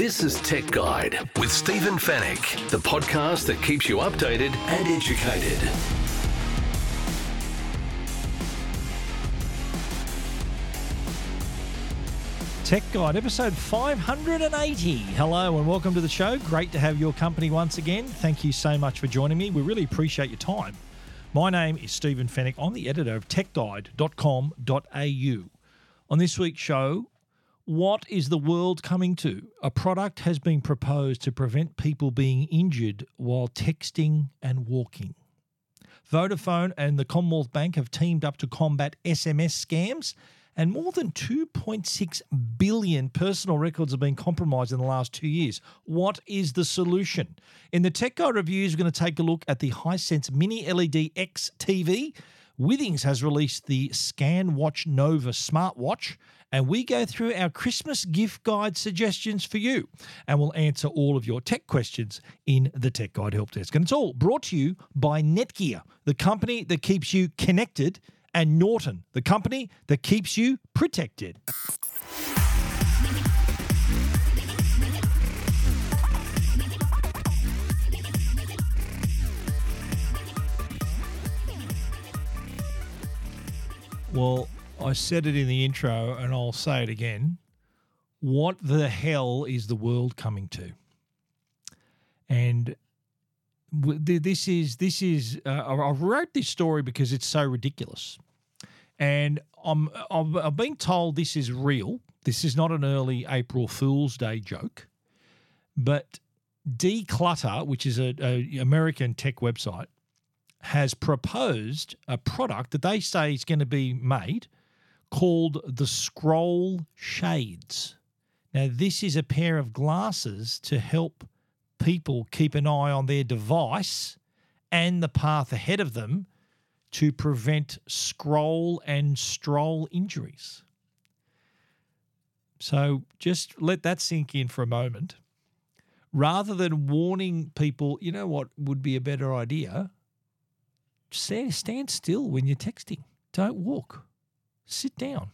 This is Tech Guide with Stephen Fennec, the podcast that keeps you updated and educated. Tech Guide, episode 580. Hello and welcome to the show. Great to have your company once again. Thank you so much for joining me. We really appreciate your time. My name is Stephen Fennec. I'm the editor of techguide.com.au. On this week's show, what is the world coming to? A product has been proposed to prevent people being injured while texting and walking. Vodafone and the Commonwealth Bank have teamed up to combat SMS scams. And more than 2.6 billion personal records have been compromised in the last 2 years. What is the solution? In the Tech Guide reviews, we're going to take a look at the Hisense Mini LED X TV. Withings has released the ScanWatch Nova smartwatch. And we go through our Christmas gift guide suggestions for you. And we'll answer all of your tech questions in the Tech Guide Help Desk. And it's all brought to you by Netgear, the company that keeps you connected, and Norton, the company that keeps you protected. Well, I said it in the intro and I'll say it again. What the hell is the world coming to? And I wrote this story because it's so ridiculous. And I've been told this is real. This is not an early April Fool's Day joke. But Declutter, which is an American tech website, has proposed a product that they say is going to be made called the Scroll Shades. Now, this is a pair of glasses to help people keep an eye on their device and the path ahead of them to prevent scroll and stroll injuries. So just let that sink in for a moment. Rather than warning people, you know what would be a better idea? Stand still when you're texting. Don't walk. Sit down.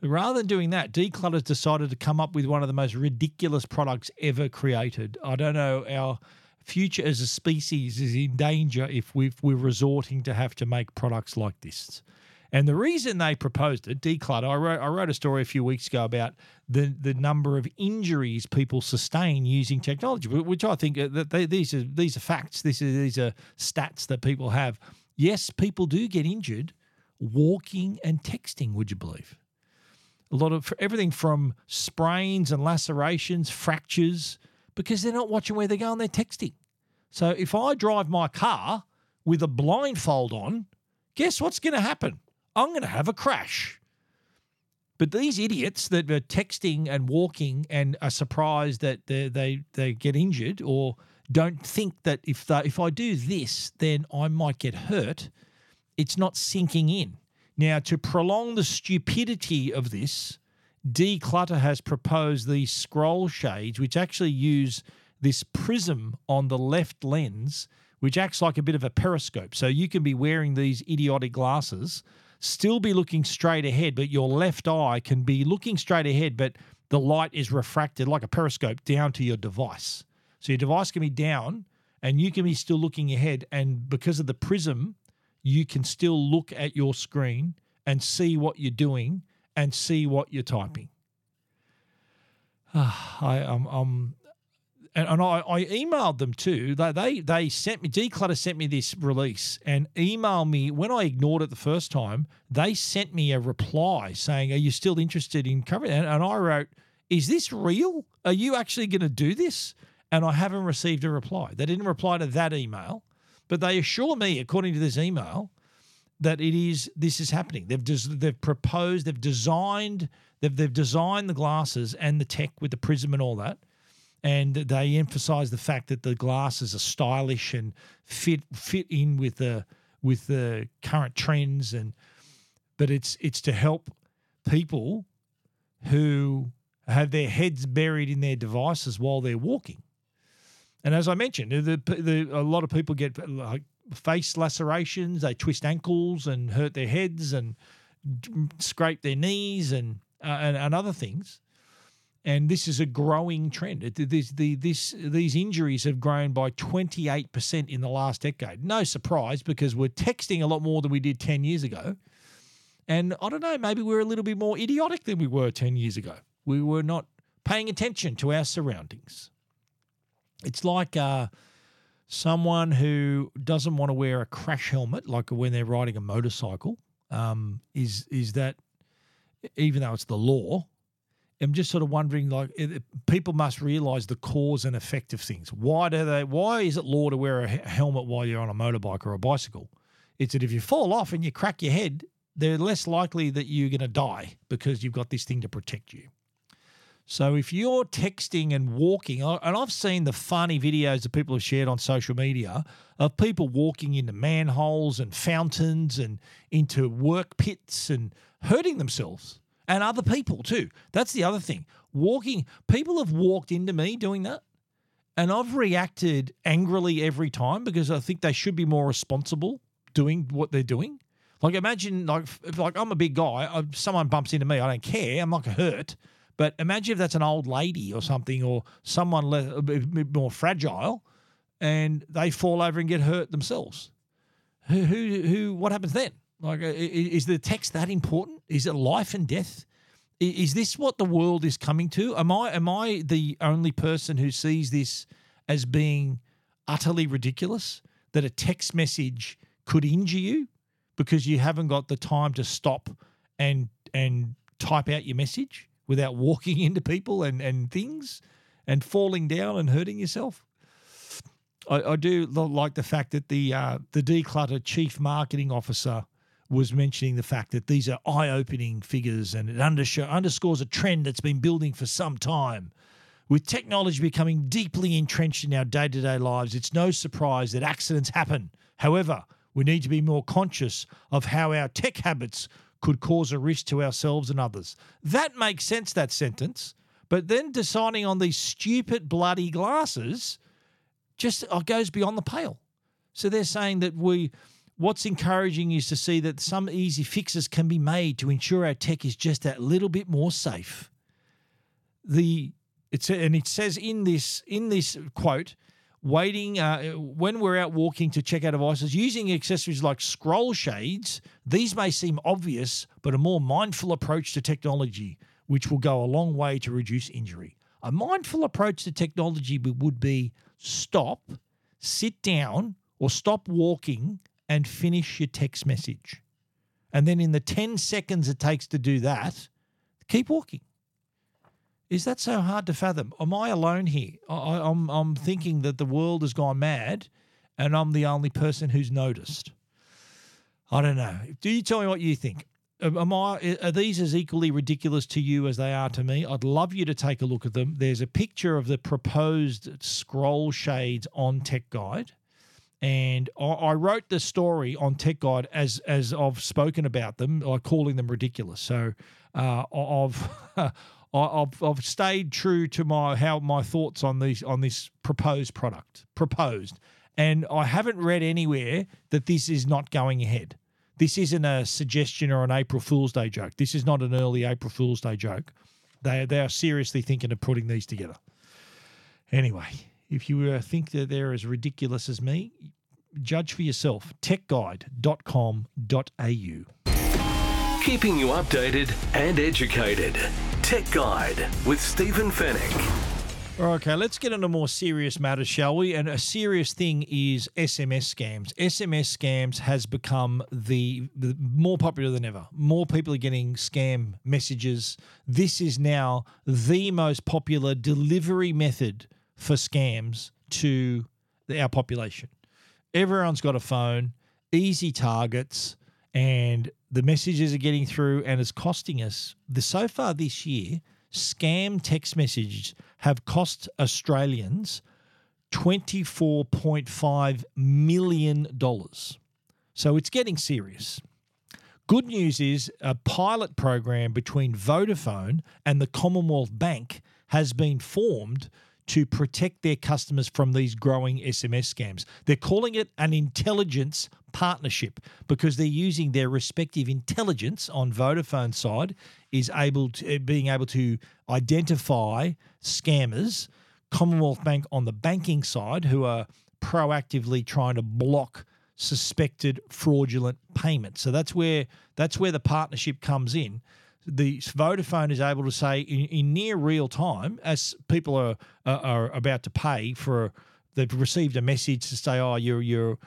Rather than doing that, Declutter's decided to come up with one of the most ridiculous products ever created. I don't know, our future as a species is in danger if we're resorting to have to make products like this. And the reason they proposed it, Declutter, I wrote a story a few weeks ago about the number of injuries people sustain using technology, which I think that these are facts. These are stats that people have. Yes, people do get injured walking and texting, would you believe? A lot of everything from sprains and lacerations, fractures, because they're not watching where they're going, they're texting. So if I drive my car with a blindfold on, guess what's going to happen? I'm going to have a crash. But these idiots that are texting and walking and are surprised that they get injured or don't think that if I do this, then I might get hurt, it's not sinking in. Now, to prolong the stupidity of this, Declutter has proposed these scroll shades, which actually use this prism on the left lens, which acts like a bit of a periscope. So you can be wearing these idiotic glasses, still be looking straight ahead, but your left eye can be looking straight ahead, but the light is refracted like a periscope down to your device. So your device can be down and you can be still looking ahead. And because of the prism, you can still look at your screen and see what you're doing and see what you're typing. I emailed them too. They sent me, Declutter sent me this release and emailed me. When I ignored it the first time, they sent me a reply saying, "Are you still interested in covering?" And I wrote, "Is this real? Are you actually going to do this?" And I haven't received a reply. They didn't reply to that email. But they assure me, according to this email, that this is happening. They've designed the glasses and the tech with the prism and all that, and they emphasise the fact that the glasses are stylish and fit in with the current trends. And but it's to help people who have their heads buried in their devices while they're walking. And as I mentioned, a lot of people get like face lacerations, they twist ankles and hurt their heads and scrape their knees and other things. And this is a growing trend. These injuries have grown by 28% in the last decade. No surprise, because we're texting a lot more than we did 10 years ago. And I don't know, maybe we're a little bit more idiotic than we were 10 years ago. We were not paying attention to our surroundings. It's like someone who doesn't want to wear a crash helmet, like when they're riding a motorcycle, is that, even though it's the law, I'm just sort of wondering, like, people must realise the cause and effect of things. Why is it law to wear a helmet while you're on a motorbike or a bicycle? It's that if you fall off and you crack your head, they're less likely that you're going to die because you've got this thing to protect you. So if you're texting and walking, and I've seen the funny videos that people have shared on social media of people walking into manholes and fountains and into work pits and hurting themselves. And other people too. That's the other thing. People have walked into me doing that, and I've reacted angrily every time because I think they should be more responsible doing what they're doing. Like, imagine, if I'm a big guy, someone bumps into me, I don't care, I'm not hurt. But imagine if that's an old lady or something, or someone a bit more fragile, and they fall over and get hurt themselves. Who? What happens then? Like, is the text that important? Is it life and death? Is this what the world is coming to? Am I the only person who sees this as being utterly ridiculous, that a text message could injure you because you haven't got the time to stop and type out your message without walking into people and things and falling down and hurting yourself? I do like the fact that the Declutter chief marketing officer was mentioning the fact that these are eye-opening figures, and it underscores a trend that's been building for some time. With technology becoming deeply entrenched in our day-to-day lives, it's no surprise that accidents happen. However, we need to be more conscious of how our tech habits could cause a risk to ourselves and others. That makes sense, that sentence. But then deciding on these stupid bloody glasses just goes beyond the pale. So they're saying that what's encouraging is to see that some easy fixes can be made to ensure our tech is just that little bit more safe. It says in this quote, waiting when we're out walking to check our devices, using accessories like Scroll Shades, these may seem obvious, but a more mindful approach to technology, which will go a long way to reduce injury. A mindful approach to technology would be stop, sit down, or stop walking and finish your text message. And then in the 10 seconds it takes to do that, keep walking. Is that so hard to fathom? Am I alone here? I'm thinking that the world has gone mad and I'm the only person who's noticed. I don't know. Do you tell me what you think? Are these as equally ridiculous to you as they are to me? I'd love you to take a look at them. There's a picture of the proposed Scroll Shades on Tech Guide. And I wrote the story on Tech Guide as I've spoken about them, like calling them ridiculous. So I've stayed true to my thoughts on this proposed product. And I haven't read anywhere that this is not going ahead. This isn't a suggestion or an April Fool's Day joke. This is not an early April Fool's Day joke. They are seriously thinking of putting these together. Anyway, if you think that they're as ridiculous as me, judge for yourself. Techguide.com.au. Keeping you updated and educated. Tech Guide with Stephen Fennec. Okay, let's get into more serious matters, shall we? And a serious thing is SMS scams. SMS scams has become the more popular than ever. More people are getting scam messages. This is now the most popular delivery method for scams to our population. Everyone's got a phone, easy targets, and the messages are getting through, and it's costing us. So far this year, scam text messages have cost Australians $24.5 million. So it's getting serious. Good news is a pilot program between Vodafone and the Commonwealth Bank has been formed to protect their customers from these growing SMS scams. They're calling it an intelligence partnership because they're using their respective intelligence on Vodafone's side is able to, being able to identify scammers, Commonwealth Bank on the banking side who are proactively trying to block suspected fraudulent payments. So that's where the partnership comes in. The Vodafone is able to say in near real time, as people are about to pay for, they've received a message to say, oh, you're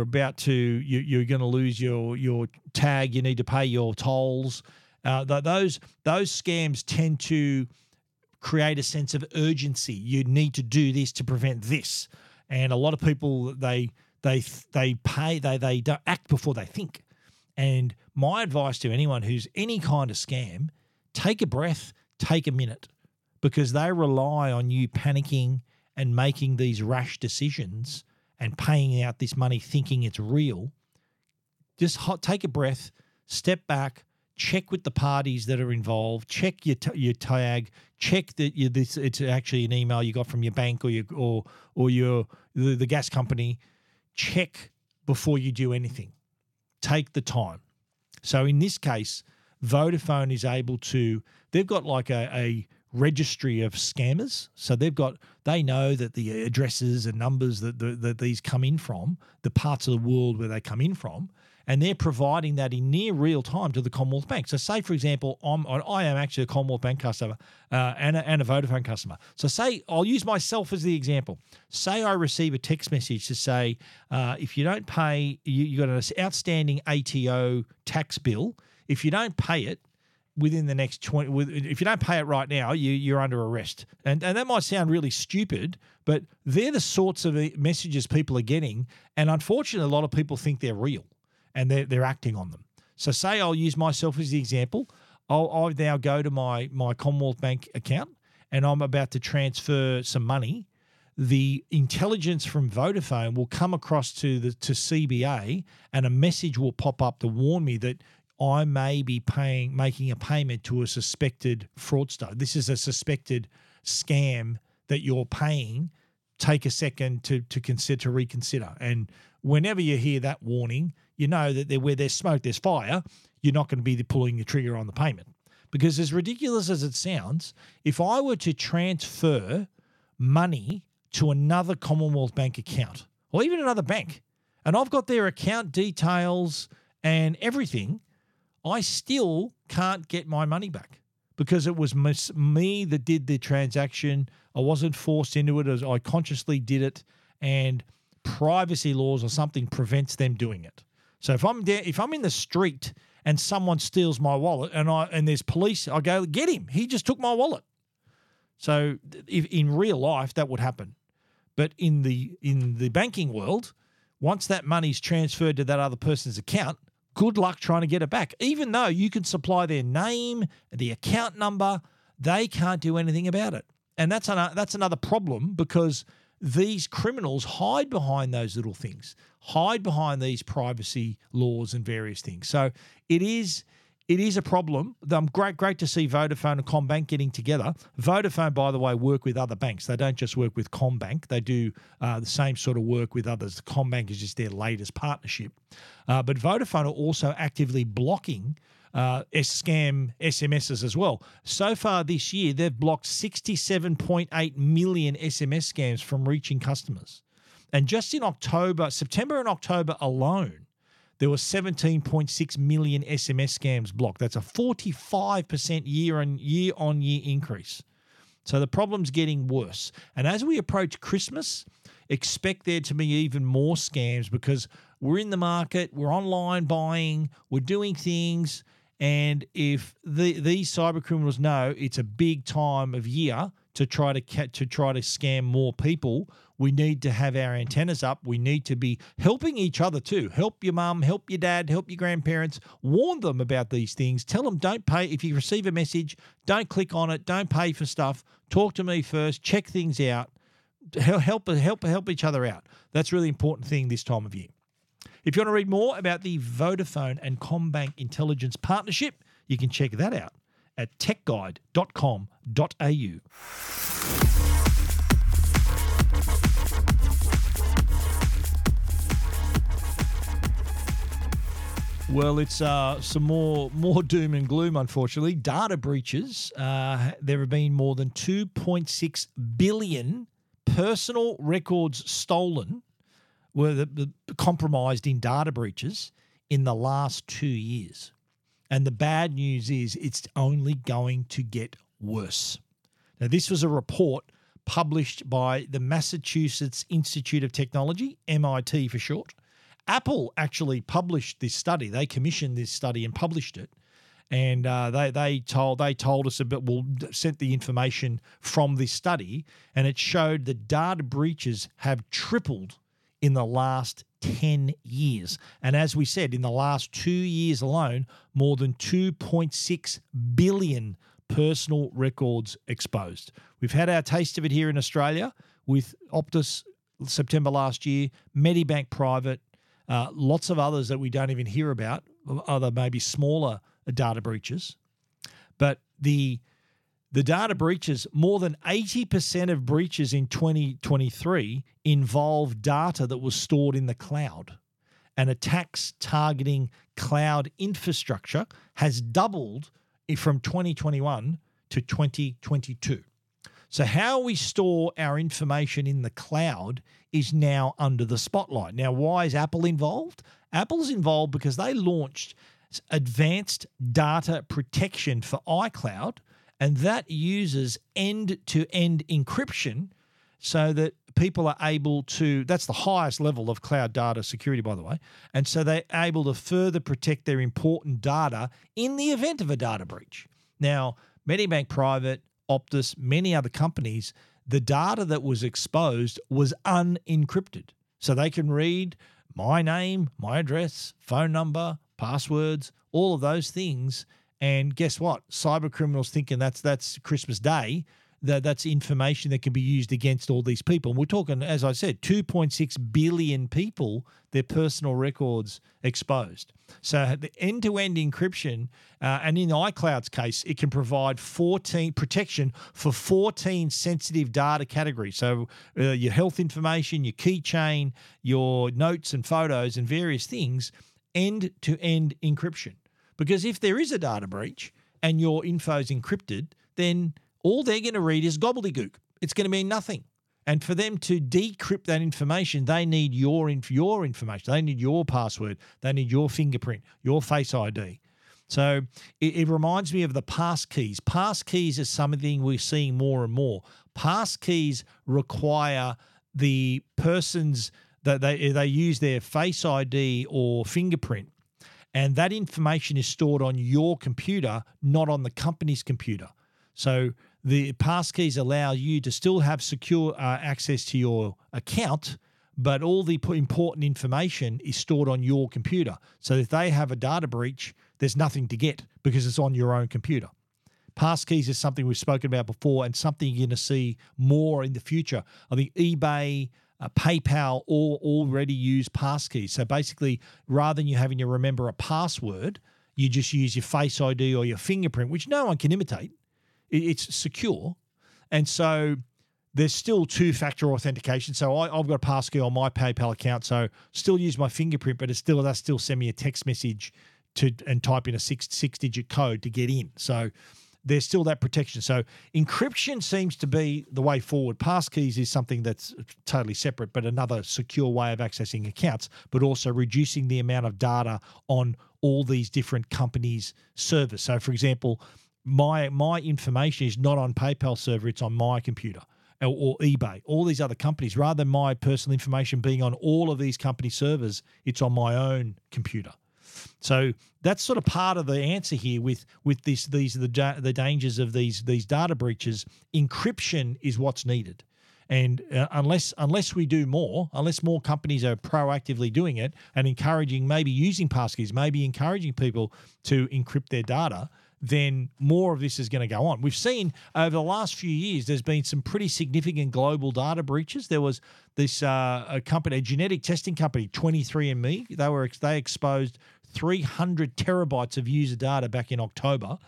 about to, you're going to lose your tag, you need to pay your tolls. Those scams tend to create a sense of urgency. You need to do this to prevent this, and a lot of people they don't act before they think. And my advice to anyone who's any kind of scam, take a breath, take a minute, because they rely on you panicking and making these rash decisions and paying out this money thinking it's real. Just take a breath, step back, check with the parties that are involved, check your tag, check that it's actually an email you got from your bank or the gas company. Check before you do anything. Take the time. So in this case, Vodafone is able to, they've got like a registry of scammers. So they know that the addresses and numbers that these come in from, the parts of the world where they come in from, and they're providing that in near real time to the Commonwealth Bank. So say, for example, I am actually a Commonwealth Bank customer and a Vodafone customer. So say, I'll use myself as the example. Say I receive a text message to say, if you don't pay, you got an outstanding ATO tax bill. If you don't pay it within the next if you don't pay it right now, you're under arrest. And that might sound really stupid, but they're the sorts of messages people are getting. And unfortunately, a lot of people think they're real, and they're acting on them. So say I'll use myself as the example. I'll now go to my Commonwealth Bank account and I'm about to transfer some money. The intelligence from Vodafone will come across to CBA, and a message will pop up to warn me that I may be making a payment to a suspected fraudster. This is a suspected scam that you're paying. Take a second to reconsider. And whenever you hear that warning, you know that where there's smoke, there's fire. You're not going to be pulling the trigger on the payment. Because as ridiculous as it sounds, if I were to transfer money to another Commonwealth Bank account or even another bank, and I've got their account details and everything, I still can't get my money back because it was me that did the transaction. I wasn't forced into it. I consciously did it, and privacy laws or something prevents them doing it. So if I'm there, if I'm in the street and someone steals my wallet and there's police, I go, get him. He just took my wallet. So if, in real life, that would happen. But in the banking world, once that money's transferred to that other person's account, good luck trying to get it back. Even though you can supply their name, the account number, they can't do anything about it. And that's another problem, because these criminals hide behind those little things, hide behind these privacy laws and various things. So it is a problem. I'm great to see Vodafone and CommBank getting together. Vodafone, by the way, work with other banks. They don't just work with CommBank. They do the same sort of work with others. CommBank is just their latest partnership. But Vodafone are also actively blocking scam SMSs as well. So far this year, they've blocked 67.8 million SMS scams from reaching customers. And just in September and October alone, there were 17.6 million SMS scams blocked. That's a 45% year-on-year increase. So the problem's getting worse. And as we approach Christmas, expect there to be even more scams, because we're in the market, we're online buying, we're doing things. And if these cyber criminals know it's a big time of year to try to scam more people, we need to have our antennas up. We need to be helping each other too. Help your mum, help your dad, help your grandparents. Warn them about these things. Tell them don't pay. If you receive a message, don't click on it. Don't pay for stuff. Talk to me first. Check things out. Help each other out. That's a really important thing this time of year. If you want to read more about the Vodafone and CommBank intelligence partnership, you can check that out at techguide.com.au. Well, it's some more doom and gloom, unfortunately. Data breaches. There have been more than 2.6 billion personal records stolen, were compromised in data breaches in the last 2 years. And the bad news is it's only going to get worse. Now, this was a report published by the Massachusetts Institute of Technology, MIT for short. Apple actually published this study. They commissioned this study and published it. And they told us about, well, sent the information from this study, and it showed that data breaches have tripled in the last 10 years. And as we said, in the last 2 years alone, more than 2.6 billion personal records exposed. We've had our taste of it here in Australia with Optus September last year, Medibank Private, lots of others that we don't even hear about, other maybe smaller data breaches. But the data breaches, more than 80% of breaches in 2023 involve data that was stored in the cloud. And attacks targeting cloud infrastructure has doubled from 2021 to 2022. So how we store our information in the cloud is now under the spotlight. Now, why is Apple involved? Apple's involved because they launched advanced data protection for iCloud, and that uses end-to-end encryption so that people are able to, that's the highest level of cloud data security, by the way, and so they're able to further protect their important data in the event of a data breach. Now, Medibank Private, Optus, many other companies, the data that was exposed was unencrypted. So they can read my name, my address, phone number, passwords, all of those things. And guess what? Cyber criminals thinking that's Christmas Day, that's information that can be used against all these people. And we're talking, as I said, 2.6 billion people, their personal records exposed. So the end-to-end encryption, and in iCloud's case, it can provide protection for 14 sensitive data categories. So your health information, your keychain, your notes and photos and various things, end-to-end encryption. Because if there is a data breach and your info is encrypted, then all they're going to read is gobbledygook. It's going to mean nothing. And for them to decrypt that information, they need your information. They need your password. They need your fingerprint, your Face ID. So it reminds me of the passkeys. Passkeys is something we're seeing more and more. Passkeys require the person's, that they use their Face ID or fingerprint. And that information is stored on your computer, not on the company's computer. So the passkeys allow you to still have secure access to your account, but all the important information is stored on your computer. So if they have a data breach, there's nothing to get because it's on your own computer. Passkeys is something we've spoken about before and something you're going to see more in the future. I think eBay, PayPal all already use passkeys. So basically, rather than you having to remember a password, you just use your Face ID or your fingerprint, which no one can imitate. It's secure. And so there's still two-factor authentication. So I've got a passkey on my PayPal account, so still use my fingerprint, but they still send me a text message and type in a six-digit code to get in. So there's still that protection. So encryption seems to be the way forward. Passkeys is something that's totally separate, but another secure way of accessing accounts, but also reducing the amount of data on all these different companies' servers. So, for example, my information is not on PayPal server, it's on my computer or eBay, all these other companies. Rather than my personal information being on all of these company servers, it's on my own computer. So that's sort of part of the answer here with this. These are the dangers of these data breaches. Encryption is what's needed, and unless we do more, unless more companies are proactively doing it and encouraging, maybe using passkeys, maybe encouraging people to encrypt their data, then more of this is going to go on. We've seen over the last few years, there's been some pretty significant global data breaches. There was this a genetic testing company, 23andMe. They exposed 300 terabytes of user data back in October.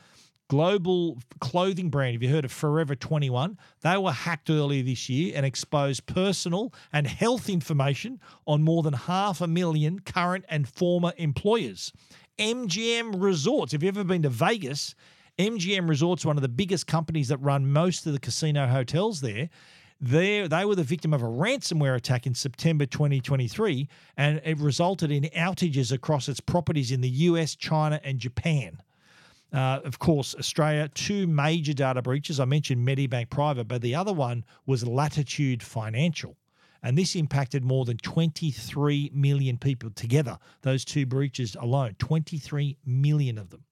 Global clothing brand, have you heard of Forever 21? They were hacked earlier this year and exposed personal and health information on more than 500,000 current and former employers. MGM Resorts. If you've ever been to Vegas, MGM Resorts, one of the biggest companies that run most of the casino hotels there, they were the victim of a ransomware attack in September 2023, and it resulted in outages across its properties in the US, China, and Japan. Of course, Australia, two major data breaches. I mentioned Medibank Private, but the other one was Latitude Financial. And this impacted more than 23 million people together, those two breaches alone, 23 million of them.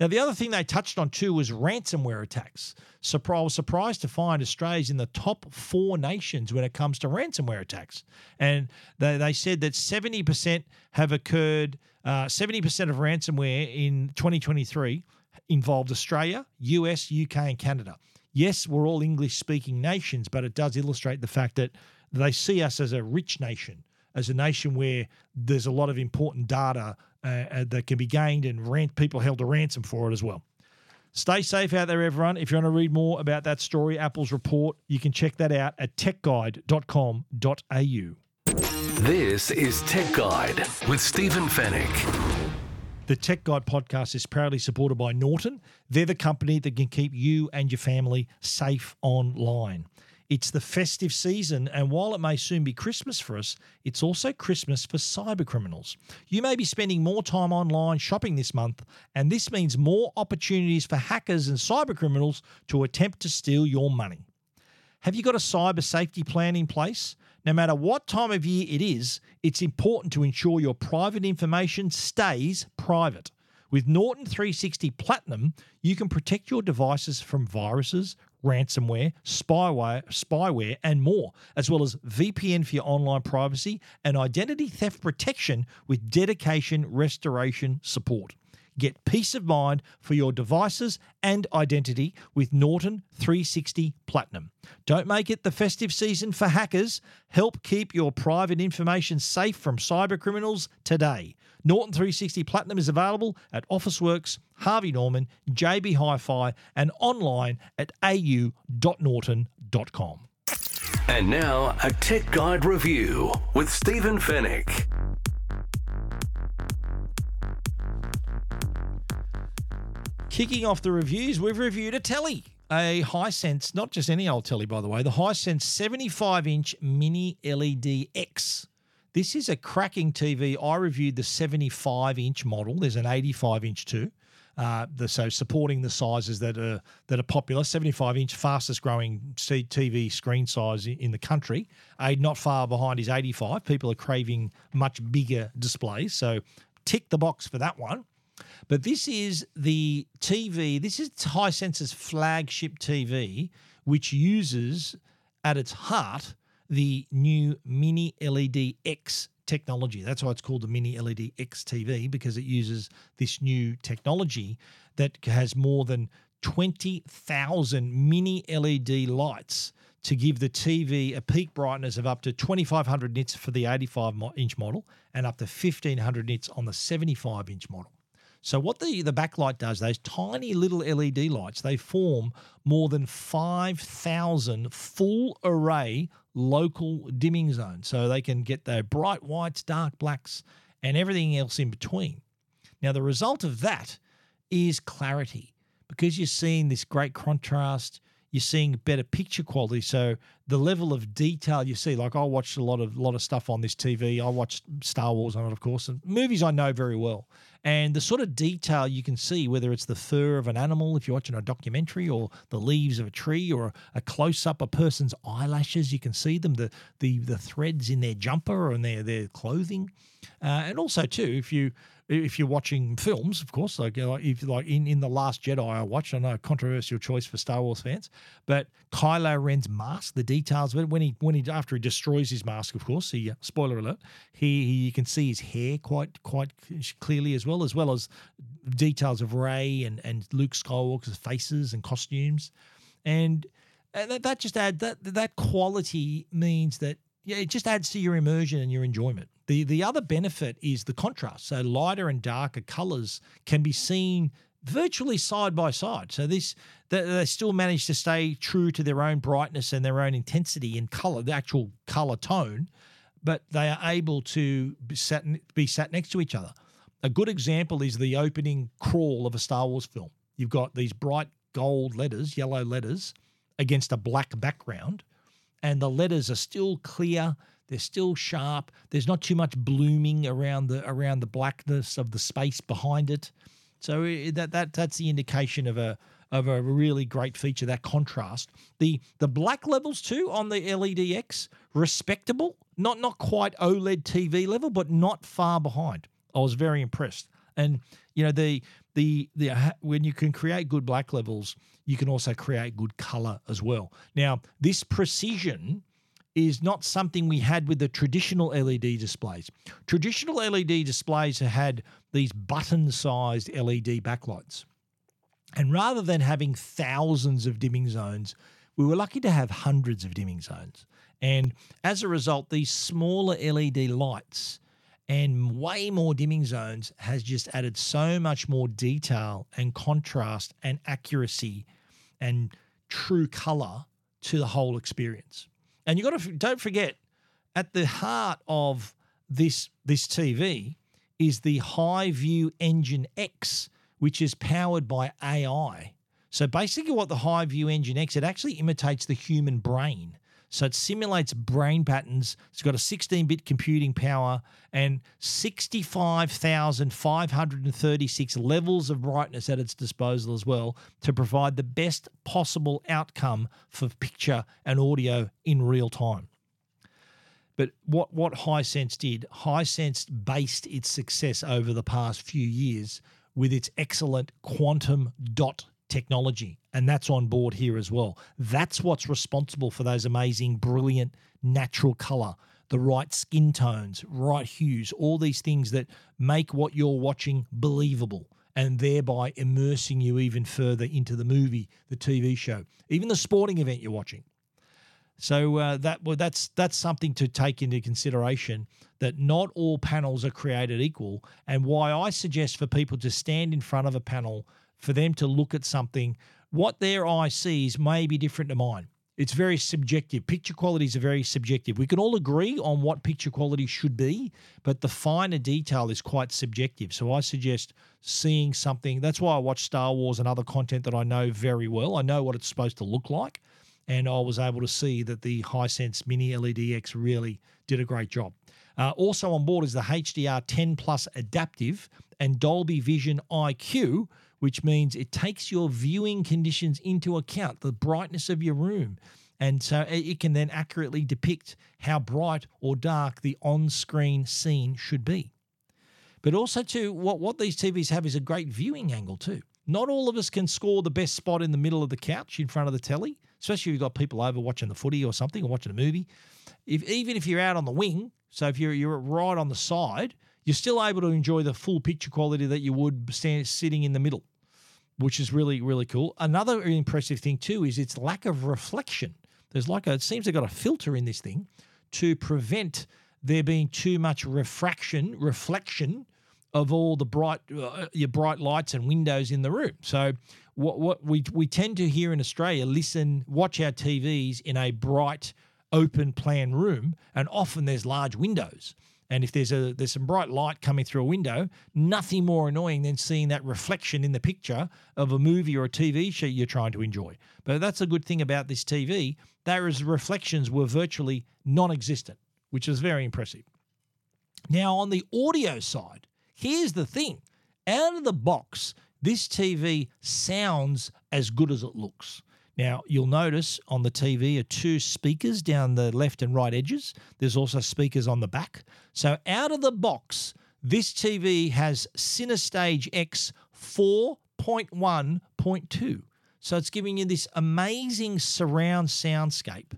Now, the other thing they touched on too was ransomware attacks. So I was surprised to find Australia's in the top four nations when it comes to ransomware attacks. And they said that 70% have occurred, 70% of ransomware in 2023 involved Australia, US, UK, and Canada. Yes, we're all English-speaking nations, but it does illustrate the fact that they see us as a rich nation, as a nation where there's a lot of important data that can be gained and people held to ransom for it as well. Stay safe out there, everyone. If you want to read more about that story, Apple's report, you can check that out at techguide.com.au. This is Tech Guide with Stephen Fennec. The Tech Guide podcast is proudly supported by Norton. They're the company that can keep you and your family safe online. It's the festive season, and while it may soon be Christmas for us, it's also Christmas for cybercriminals. You may be spending more time online shopping this month, and this means more opportunities for hackers and cybercriminals to attempt to steal your money. Have you got a cyber safety plan in place? No matter what time of year it is, it's important to ensure your private information stays private. With Norton 360 Platinum, you can protect your devices from viruses, ransomware, spyware, and more, as well as VPN for your online privacy and identity theft protection with dedication restoration support. Get peace of mind for your devices and identity with Norton 360 Platinum. Don't make it the festive season for hackers. Help keep your private information safe from cybercriminals today. Norton 360 Platinum is available at Officeworks, Harvey Norman, JB Hi-Fi, and online at au.norton.com. And now, a Tech Guide review with Stephen Fennec. Kicking off the reviews, we've reviewed a telly, a Hisense, not just any old telly, by the way, the Hisense 75-inch Mini LED X. This is a cracking TV. I reviewed the 75-inch model. There's an 85-inch too, so supporting the sizes that are popular. 75-inch, fastest-growing TV screen size in the country. Not far behind is 85. People are craving much bigger displays, so tick the box for that one. But this is the TV, this is Hisense's flagship TV, which uses at its heart the new Mini LED X technology. That's why it's called the Mini LED X TV, because it uses this new technology that has more than 20,000 Mini LED lights to give the TV a peak brightness of up to 2,500 nits for the 85-inch model and up to 1,500 nits on the 75-inch model. So what the backlight does, those tiny little LED lights, they form more than 5,000 full array local dimming zones. So they can get their bright whites, dark blacks, and everything else in between. Now, the result of that is clarity. Because you're seeing this great contrast, you're seeing better picture quality. So the level of detail you see, like I watched a lot of stuff on this TV. I watched Star Wars on it, of course, and movies I know very well. And the sort of detail you can see, whether it's the fur of an animal, if you're watching a documentary, or the leaves of a tree, or a close-up, a person's eyelashes, you can see them, the threads in their jumper and their clothing. And also, too, if you're watching films, of course, like in The Last Jedi I watched, I know a controversial choice for Star Wars fans, but Kylo Ren's mask, the details of it, after he destroys his mask, of course, spoiler alert, he you can see his hair quite clearly as well as details of Rey and Luke Skywalker's faces and costumes. And that just adds, that quality means that, yeah, it just adds to your immersion and your enjoyment. The other benefit is the contrast. So lighter and darker colors can be seen virtually side by side. So they still manage to stay true to their own brightness and their own intensity in color, the actual color tone, but they are able to be sat next to each other. A good example is the opening crawl of a Star Wars film. You've got these bright gold letters, yellow letters, against a black background, and the letters are still clear. They're still sharp. There's not too much blooming around the blackness of the space behind it. So that's the indication of a really great feature, that contrast. The black levels too on the LED X, respectable. Not quite OLED TV level, but not far behind. I was very impressed. And you know, the when you can create good black levels, you can also create good color as well. Now, this precision is not something we had with the traditional LED displays. Traditional LED displays had these button-sized LED backlights. And rather than having thousands of dimming zones, we were lucky to have hundreds of dimming zones. And as a result, these smaller LED lights and way more dimming zones has just added so much more detail and contrast and accuracy and true color to the whole experience. And you've got to don't forget, at the heart of this TV is the Hi-View Engine X, which is powered by AI. So basically what the Hi-View Engine X, it actually imitates the human brain. So it simulates brain patterns. It's got a 16-bit computing power and 65,536 levels of brightness at its disposal as well to provide the best possible outcome for picture and audio in real time. But what Hisense did, Hisense based its success over the past few years with its excellent quantum dot technology, and that's on board here as well. That's what's responsible for those amazing, brilliant, natural color, the right skin tones, right hues, all these things that make what you're watching believable and thereby immersing you even further into the movie, the TV show, even the sporting event you're watching. So that's something to take into consideration, that not all panels are created equal, and why I suggest for people to stand in front of a panel for them to look at something. What their eye sees may be different to mine. It's very subjective. Picture qualities are very subjective. We can all agree on what picture quality should be, but the finer detail is quite subjective. So I suggest seeing something. That's why I watch Star Wars and other content that I know very well. I know what it's supposed to look like, and I was able to see that the Hisense Mini LED X really did a great job. Also on board is the HDR10 Plus Adaptive and Dolby Vision IQ, which means it takes your viewing conditions into account, the brightness of your room. And so it can then accurately depict how bright or dark the on-screen scene should be. But also too, what these TVs have is a great viewing angle too. Not all of us can score the best spot in the middle of the couch in front of the telly, especially if you've got people over watching the footy or something or watching a movie. Even if you're out on the wing, so if you're right on the side, you're still able to enjoy the full picture quality that you would sitting in the middle, which is really, really cool. Another impressive thing too is its lack of reflection. There's it seems they've got a filter in this thing to prevent there being too much reflection of all the bright lights and windows in the room. So what we tend to hear in Australia, watch our TVs in a bright open plan room, and often there's large windows. And if there's some bright light coming through a window, nothing more annoying than seeing that reflection in the picture of a movie or a TV show you're trying to enjoy. But that's a good thing about this TV. Those reflections were virtually non-existent, which is very impressive. Now, on the audio side, here's the thing. Out of the box, this TV sounds as good as it looks. Now, you'll notice on the TV are two speakers down the left and right edges. There's also speakers on the back. So out of the box, this TV has CineStage X 4.1.2. So it's giving you this amazing surround soundscape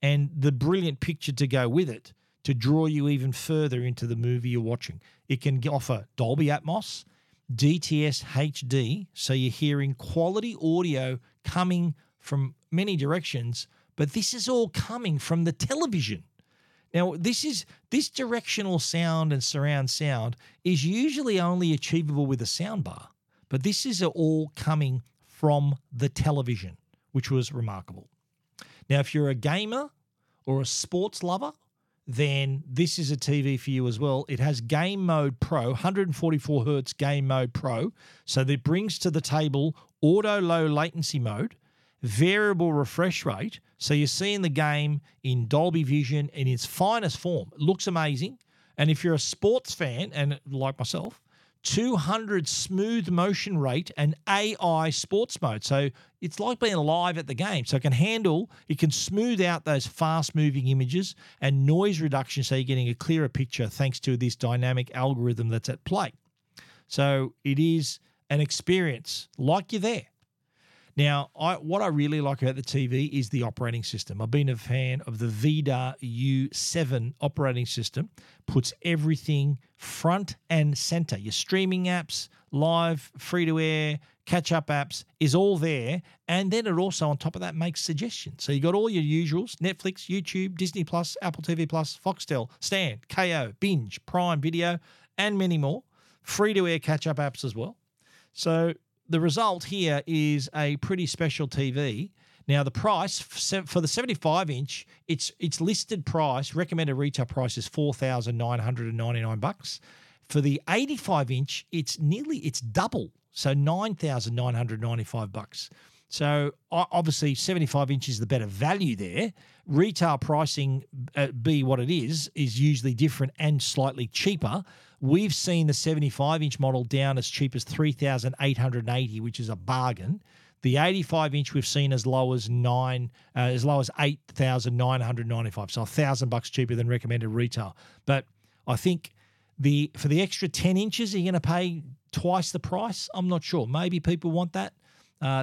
and the brilliant picture to go with it to draw you even further into the movie you're watching. It can offer Dolby Atmos, DTS HD, so you're hearing quality audio coming from many directions, but this is all coming from the television. Now, this directional sound and surround sound is usually only achievable with a soundbar, but this is all coming from the television, which was remarkable. Now, if you're a gamer or a sports lover, then this is a TV for you as well. It has Game Mode Pro, 144 Hertz Game Mode Pro. So that brings to the table auto low latency mode, variable refresh rate. So you're seeing the game in Dolby Vision in its finest form. It looks amazing. And if you're a sports fan, and like myself, 200 smooth motion rate and AI sports mode. So it's like being live at the game. So it can handle, it can smooth out those fast moving images and noise reduction. So you're getting a clearer picture thanks to this dynamic algorithm that's at play. So it is an experience like you're there. Now, what I really like about the TV is the operating system. I've been a fan of the Vida U7 operating system. Puts everything front and center. Your streaming apps, live, free-to-air, catch-up apps is all there. And then it also, on top of that, makes suggestions. So you've got all your usuals, Netflix, YouTube, Disney+, Apple TV+, Foxtel, Stan, KO, Binge, Prime Video, and many more. Free-to-air catch-up apps as well. So the result here is a pretty special TV. Now, the price for the 75-inch, its listed price, recommended retail price is $4,999. For the 85-inch, it's double, so $9,995. So obviously, 75-inch is the better value there. Retail pricing, be what it is usually different and slightly cheaper. We've seen the 75-inch model down as cheap as $3,880, which is a bargain. The 85-inch we've seen as low as $8,995, so $1,000 cheaper than recommended retail. But I think for the extra 10 inches, are you going to pay twice the price? I'm not sure. Maybe people want that.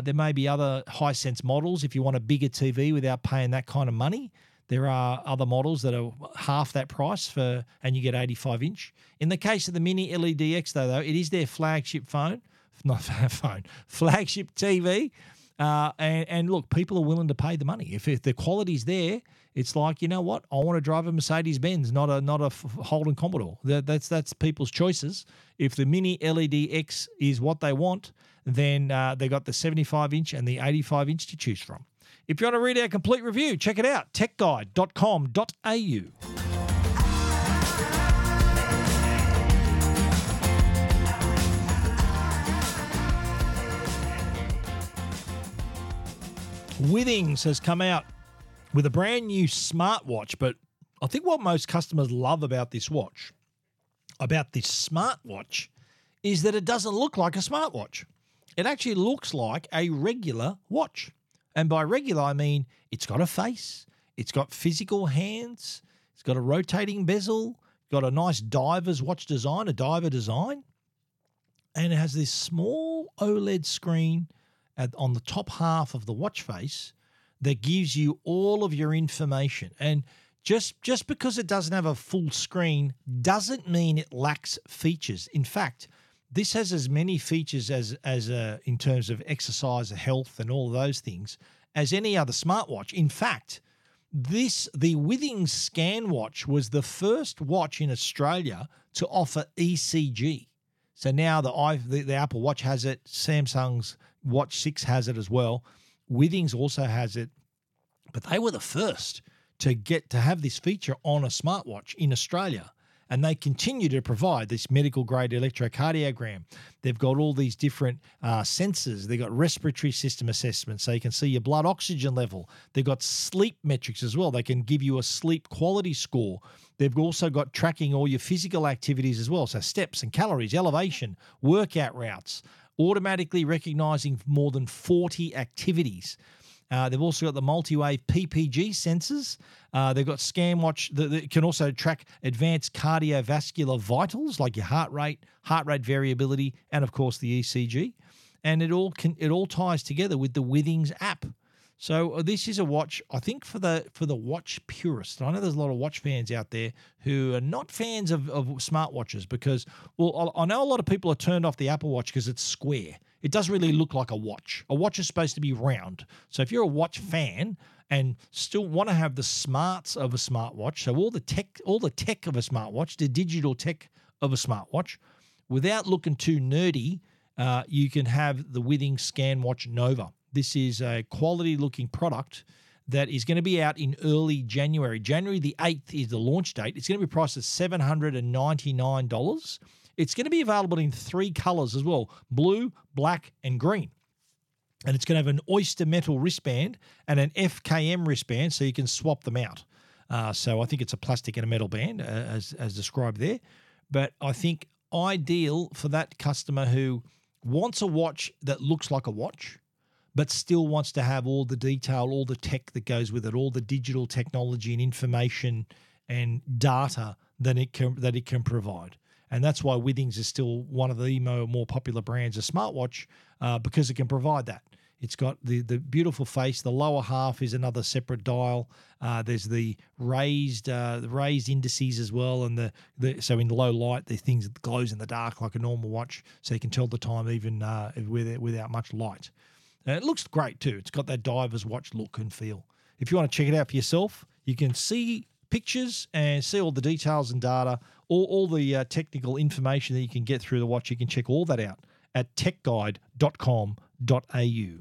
There may be other Hisense models if you want a bigger TV without paying that kind of money. There are other models that are half that price and you get 85-inch. In the case of the Mini LED X, though, it is their flagship TV. And look, people are willing to pay the money. If the quality's there, it's like, you know what? I want to drive a Mercedes-Benz, not a Holden Commodore. That's people's choices. If the Mini LED X is what they want, then they got the 75-inch and the 85-inch to choose from. If you want to read our complete review, check it out, techguide.com.au. Withings has come out with a brand new smartwatch, but I think what most customers love about this watch, about this smartwatch, is that it doesn't look like a smartwatch. It actually looks like a regular watch. And by regular, I mean it's got a face, it's got physical hands, it's got a rotating bezel, got a nice diver's watch design, a diver design, and it has this small OLED screen on the top half of the watch face that gives you all of your information. And just because it doesn't have a full screen doesn't mean it lacks features. In fact, this has as many features as in terms of exercise, health, and all of those things as any other smartwatch. In fact, the Withings ScanWatch was the first watch in Australia to offer ECG. So now the Apple Watch has it, Samsung's Watch 6 has it as well. Withings also has it, but they were the first to get to have this feature on a smartwatch in Australia. And they continue to provide this medical-grade electrocardiogram. They've got all these different sensors. They've got respiratory system assessments, so you can see your blood oxygen level. They've got sleep metrics as well. They can give you a sleep quality score. They've also got tracking all your physical activities as well, so steps and calories, elevation, workout routes, automatically recognizing more than 40 activities. They've also got the multi-wave PPG sensors. They've got ScanWatch that can also track advanced cardiovascular vitals like your heart rate variability, and of course the ECG. And it all ties together with the Withings app. So this is a watch, I think, for the watch purist. I know there's a lot of watch fans out there who are not fans of smartwatches because, well, I know a lot of people are turned off the Apple Watch because it's square. It doesn't really look like a watch. A watch is supposed to be round. So if you're a watch fan and still want to have the smarts of a smartwatch, so all the tech of a smartwatch, the digital tech of a smartwatch, without looking too nerdy, you can have the Withings ScanWatch Nova. This is a quality-looking product that is going to be out in early January. January the 8th is the launch date. It's going to be priced at $799. It's going to be available in three colors as well, blue, black, and green. And it's going to have an oyster metal wristband and an FKM wristband, so you can swap them out. So I think it's a plastic and a metal band, as described there. But I think ideal for that customer who wants a watch that looks like a watch, but still wants to have all the detail, all the tech that goes with it, all the digital technology and information and data that it can provide. And that's why Withings is still one of the more popular brands of smartwatch, because it can provide that. It's got the beautiful face. The lower half is another separate dial. There's the raised indices as well, and so in low light, the things that glows in the dark like a normal watch, so you can tell the time even without much light. It looks great too. It's got that diver's watch look and feel. If you want to check it out for yourself, you can see pictures and see all the details and data, all the technical information that you can get through the watch. You can check all that out at techguide.com.au.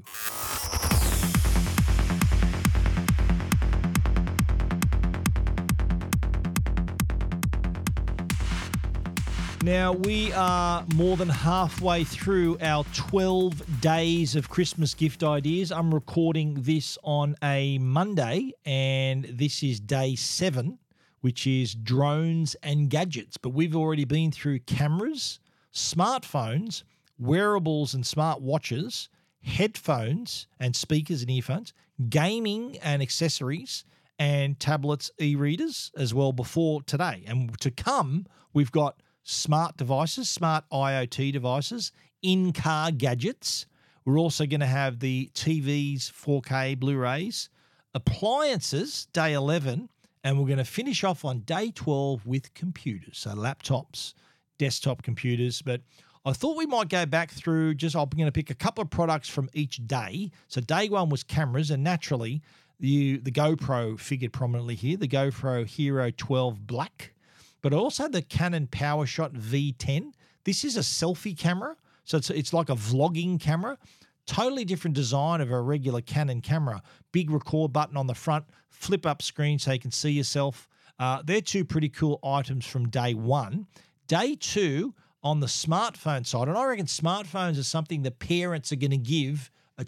Now, we are more than halfway through our 12 days of Christmas gift ideas. I'm recording this on a Monday, and this is day 7, which is drones and gadgets. But we've already been through cameras, smartphones, wearables and smart watches, headphones and speakers and earphones, gaming and accessories, and tablets, e-readers as well before today. And to come, we've got smart devices, smart IoT devices, in-car gadgets. We're also going to have the TVs, 4K, Blu-rays, appliances, day 11, and we're going to finish off on day 12 with computers, so laptops, desktop computers. But I thought we might go back through I'm going to pick a couple of products from each day. So day 1 was cameras, and naturally the GoPro figured prominently here, the GoPro Hero 12 Black. But also the Canon PowerShot V10. This is a selfie camera, so it's like a vlogging camera. Totally different design of a regular Canon camera. Big record button on the front, flip-up screen so you can see yourself. They're two pretty cool items from day 1. Day 2, on the smartphone side, and I reckon smartphones are something the parents are going to give their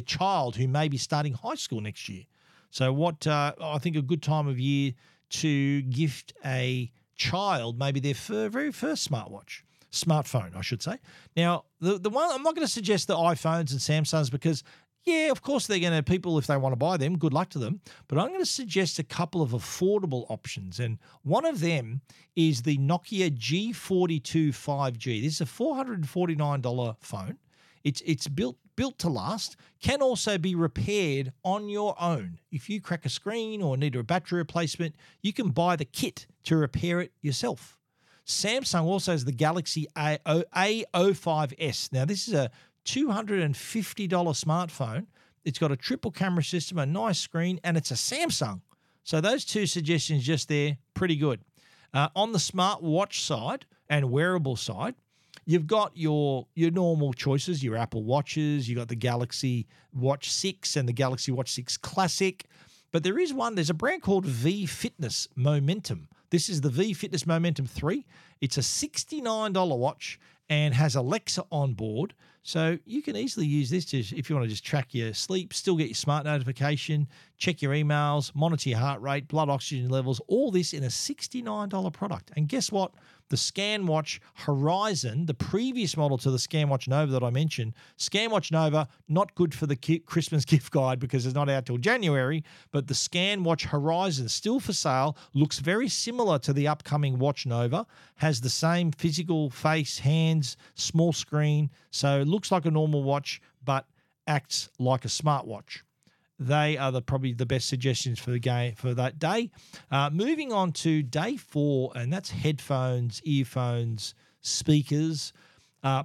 child who may be starting high school next year. So I think a good time of year to gift a child maybe their very first smartphone, I should say. Now, the one, I'm not going to suggest the iPhones and Samsungs because, yeah, of course people, if they want to buy them, good luck to them. But I'm going to suggest a couple of affordable options. And one of them is the Nokia G42 5G. This is a $449 phone. It's built to last, can also be repaired on your own. If you crack a screen or need a battery replacement, you can buy the kit to repair it yourself. Samsung also has the Galaxy A05s. Now, this is a $250 smartphone. It's got a triple camera system, a nice screen, and it's a Samsung. So those two suggestions just there, pretty good. On the smartwatch side and wearable side, you've got your normal choices, your Apple Watches, you've got the Galaxy Watch 6 and the Galaxy Watch 6 Classic. But there's a brand called V Fitness Momentum. This is the V Fitness Momentum 3. It's a $69 watch and has Alexa on board. So you can easily use this if you want to just track your sleep, still get your smart notification, check your emails, monitor your heart rate, blood oxygen levels, all this in a $69 product. And guess what? The ScanWatch Horizon, the previous model to the ScanWatch Nova that I mentioned, ScanWatch Nova, not good for the Christmas gift guide because it's not out till January, but the ScanWatch Horizon, still for sale, looks very similar to the upcoming Watch Nova, has the same physical face, hands, small screen, so it looks like a normal watch but acts like a smartwatch. They are probably the best suggestions for the game for that day. Moving on to day 4, and that's headphones, earphones, speakers.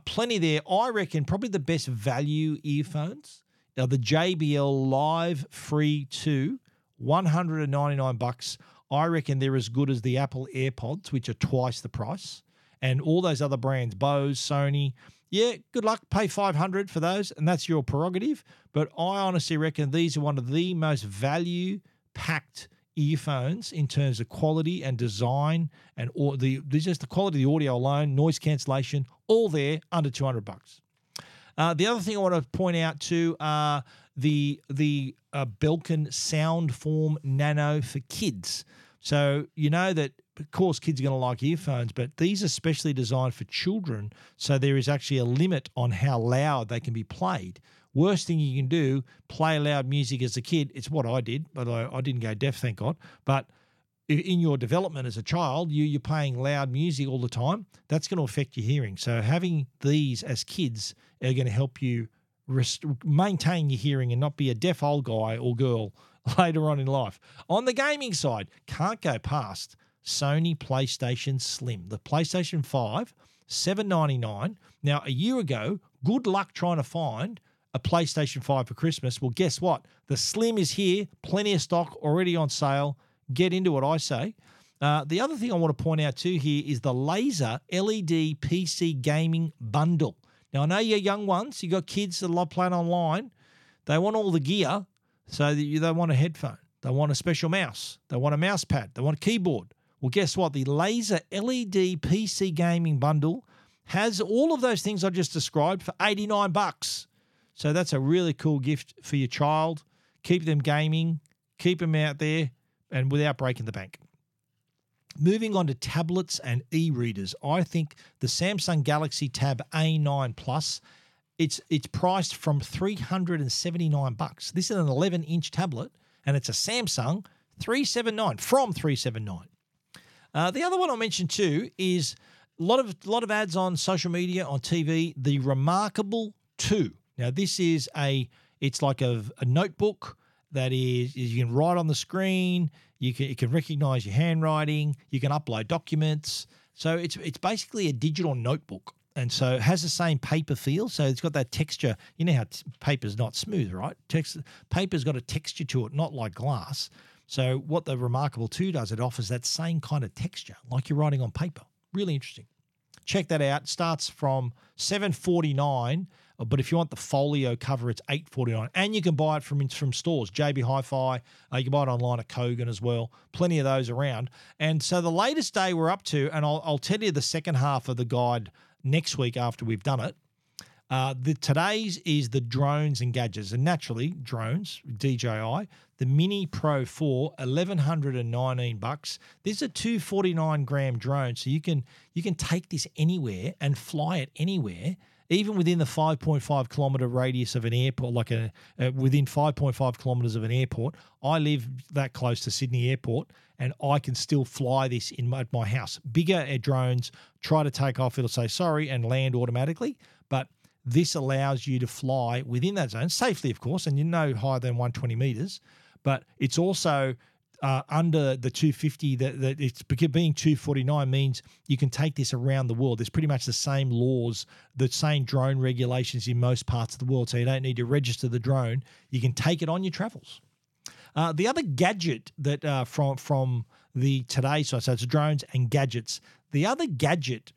Plenty there. I reckon probably the best value earphones are the JBL Live Free 2, $199. I reckon they're as good as the Apple AirPods, which are twice the price, and all those other brands, Bose, Sony. yeah, good luck, pay $500 for those, and that's your prerogative. But I honestly reckon these are one of the most value-packed earphones in terms of quality and design, and or just the quality of the audio alone, noise cancellation, all there under $200. The other thing I want to point out too are the Belkin Soundform Nano for kids. So you know that, of course, kids are going to like earphones, but these are specially designed for children, so there is actually a limit on how loud they can be played. Worst thing you can do, play loud music as a kid. It's what I did, but I didn't go deaf, thank God. But in your development as a child, you're playing loud music all the time. That's going to affect your hearing. So having these as kids are going to help you maintain your hearing and not be a deaf old guy or girl later on in life. On the gaming side, can't go past Sony PlayStation Slim. The PlayStation 5, $799. Now, a year ago, good luck trying to find a PlayStation 5 for Christmas. Well, guess what? The Slim is here. Plenty of stock already on sale. Get into it, I say. The other thing I want to point out too here is the Laser LED PC Gaming Bundle. Now, I know you're young ones. You've got kids that love playing online. They want all the gear. So they want a headphone. They want a special mouse. They want a mouse pad. They want a keyboard. Well, guess what? The Laser LED PC Gaming Bundle has all of those things I just described for $89. So that's a really cool gift for your child. Keep them gaming. Keep them out there and without breaking the bank. Moving on to tablets and e-readers. I think the Samsung Galaxy Tab A9 Plus, it's priced from $379. This is an 11-inch tablet, and it's a Samsung $379. The other one I mentioned too is a lot of ads on social media, on TV, the Remarkable 2. Now, this is it's like a notebook that is, you can write on the screen, it can recognize your handwriting, you can upload documents. So it's basically a digital notebook. And so it has the same paper feel. So it's got that texture. You know how paper's not smooth, right? Paper's got a texture to it, not like glass. So what the Remarkable 2 does, it offers that same kind of texture, like you're writing on paper. Really interesting. Check that out. Starts from $749, but if you want the folio cover, it's $849. And you can buy it from stores, JB Hi-Fi. You can buy it online at Kogan as well. Plenty of those around. And so the latest day we're up to, and I'll tell you the second half of the guide next week after we've done it. Today's is the drones and gadgets. And naturally, drones, DJI, the Mini Pro 4, $1,119. This is a 249-gram drone, so you can take this anywhere and fly it anywhere, even within the 5.5-kilometre radius of an airport, within 5.5 kilometres of an airport. I live that close to Sydney Airport, and I can still fly this at my house. Bigger drones try to take off, it'll say, sorry, and land automatically, but this allows you to fly within that zone, safely, of course, and you're no higher than 120 metres, but it's also under the 250, that it's being 249 means you can take this around the world. There's pretty much the same laws, the same drone regulations in most parts of the world, so you don't need to register the drone. You can take it on your travels. The other gadget that from the Today, so it's drones and gadgets. The other gadget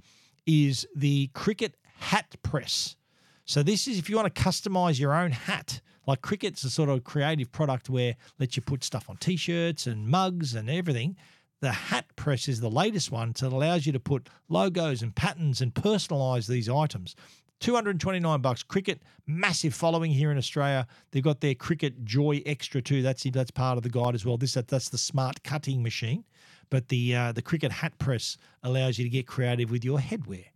is the Cricket Hat Press. So this is if you want to customize your own hat. Like Cricut's a sort of creative product where lets you put stuff on T-shirts and mugs and everything. The Hat Press is the latest one, so it allows you to put logos and patterns and personalize these items. $229. Cricut, massive following here in Australia. They've got their Cricut Joy Extra too. That's part of the guide as well. That's the smart cutting machine. But the Cricut Hat Press allows you to get creative with your headwear.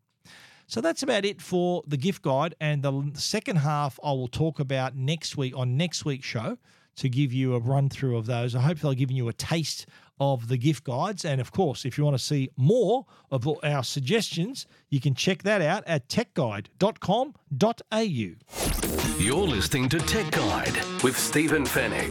So that's about it for the gift guide, and the second half I will talk about next week on next week's show to give you a run-through of those. I hope they've given you a taste of the gift guides, and of course, if you want to see more of our suggestions, you can check that out at techguide.com.au. You're listening to Tech Guide with Stephen Fennec.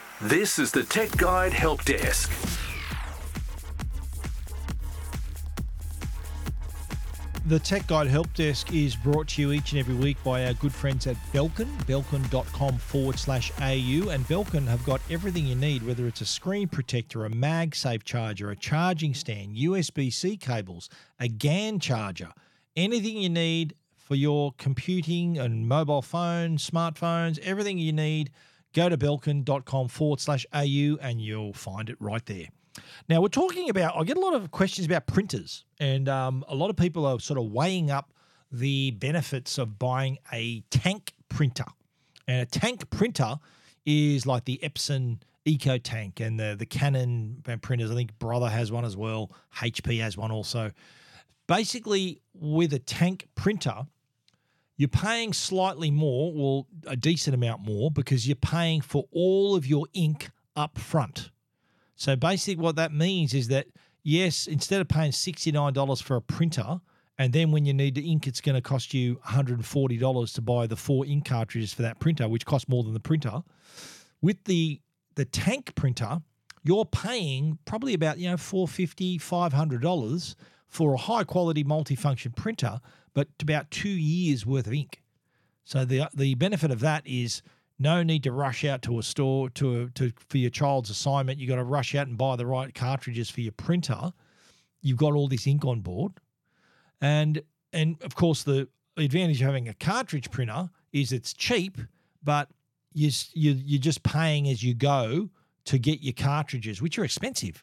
This is the Tech Guide Help Desk. The Tech Guide Help Desk is brought to you each and every week by our good friends at Belkin, belkin.com/au. And Belkin have got everything you need, whether it's a screen protector, a MagSafe charger, a charging stand, USB-C cables, a GAN charger, anything you need for your computing and mobile phone, smartphones, everything you need. Go to belkin.com/au and you'll find it right there. Now, we're talking about, I get a lot of questions about printers, and a lot of people are sort of weighing up the benefits of buying a tank printer. And a tank printer is like the Epson EcoTank and the Canon printers. I think Brother has one as well. HP has one also. Basically, with a tank printer, you're paying slightly more, well, a decent amount more, because you're paying for all of your ink up front. So basically what that means is that, yes, instead of paying $69 for a printer, and then when you need the ink, it's going to cost you $140 to buy the 4 ink cartridges for that printer, which costs more than the printer. With the tank printer, you're paying probably about, you know, $450, $500 for a high-quality multifunction printer, but about 2 years' worth of ink. So the benefit of that is no need to rush out to a store for your child's assignment. You've got to rush out and buy the right cartridges for your printer. You've got all this ink on board. And of course, the advantage of having a cartridge printer is it's cheap, but you're just paying as you go to get your cartridges, which are expensive.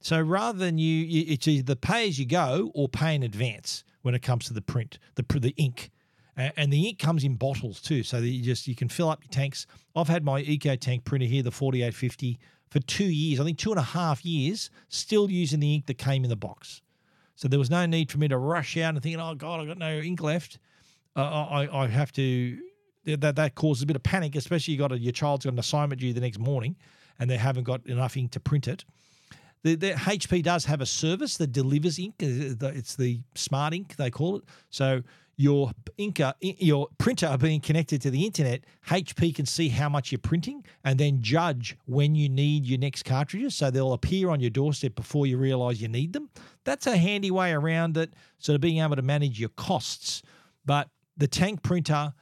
So rather than it's either pay as you go or pay in advance when it comes to the print, the ink. And the ink comes in bottles too, so that you can fill up your tanks. I've had my EcoTank printer here, the 4850, for 2 years, I think 2.5 years, still using the ink that came in the box. So there was no need for me to rush out and thinking, oh God, I've got no ink left. I have to, that causes a bit of panic, especially your child's got an assignment due the next morning and they haven't got enough ink to print it. The HP does have a service that delivers ink. It's the Smart Ink, they call it. So your printer being connected to the internet, HP can see how much you're printing and then judge when you need your next cartridges. So they'll appear on your doorstep before you realize you need them. That's a handy way around it, sort of being able to manage your costs. But the tank printer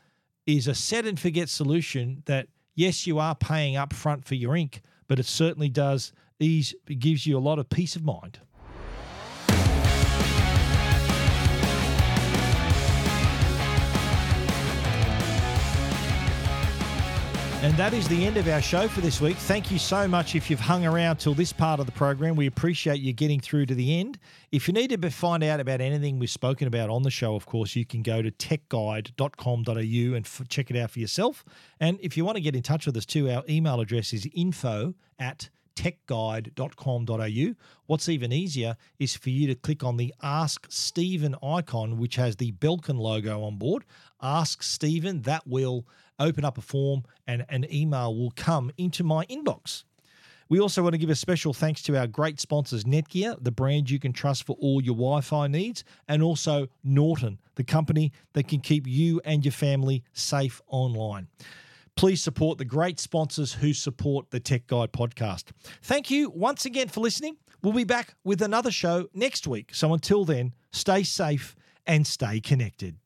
is a set-and-forget solution that, yes, you are paying up front for your ink, but it certainly does ease. It gives you a lot of peace of mind. And that is the end of our show for this week. Thank you so much if you've hung around till this part of the program. We appreciate you getting through to the end. If you need to find out about anything we've spoken about on the show, of course, you can go to techguide.com.au and check it out for yourself. And if you want to get in touch with us too, our email address is info@techguide.com.au. What's even easier is for you to click on the Ask Stephen icon, which has the Belkin logo on board. Ask Stephen, that will open up a form and an email will come into my inbox. We also want to give a special thanks to our great sponsors, Netgear, the brand you can trust for all your Wi-Fi needs, and also Norton, the company that can keep you and your family safe online. Please support the great sponsors who support the Tech Guide podcast. Thank you once again for listening. We'll be back with another show next week. So until then, stay safe and stay connected.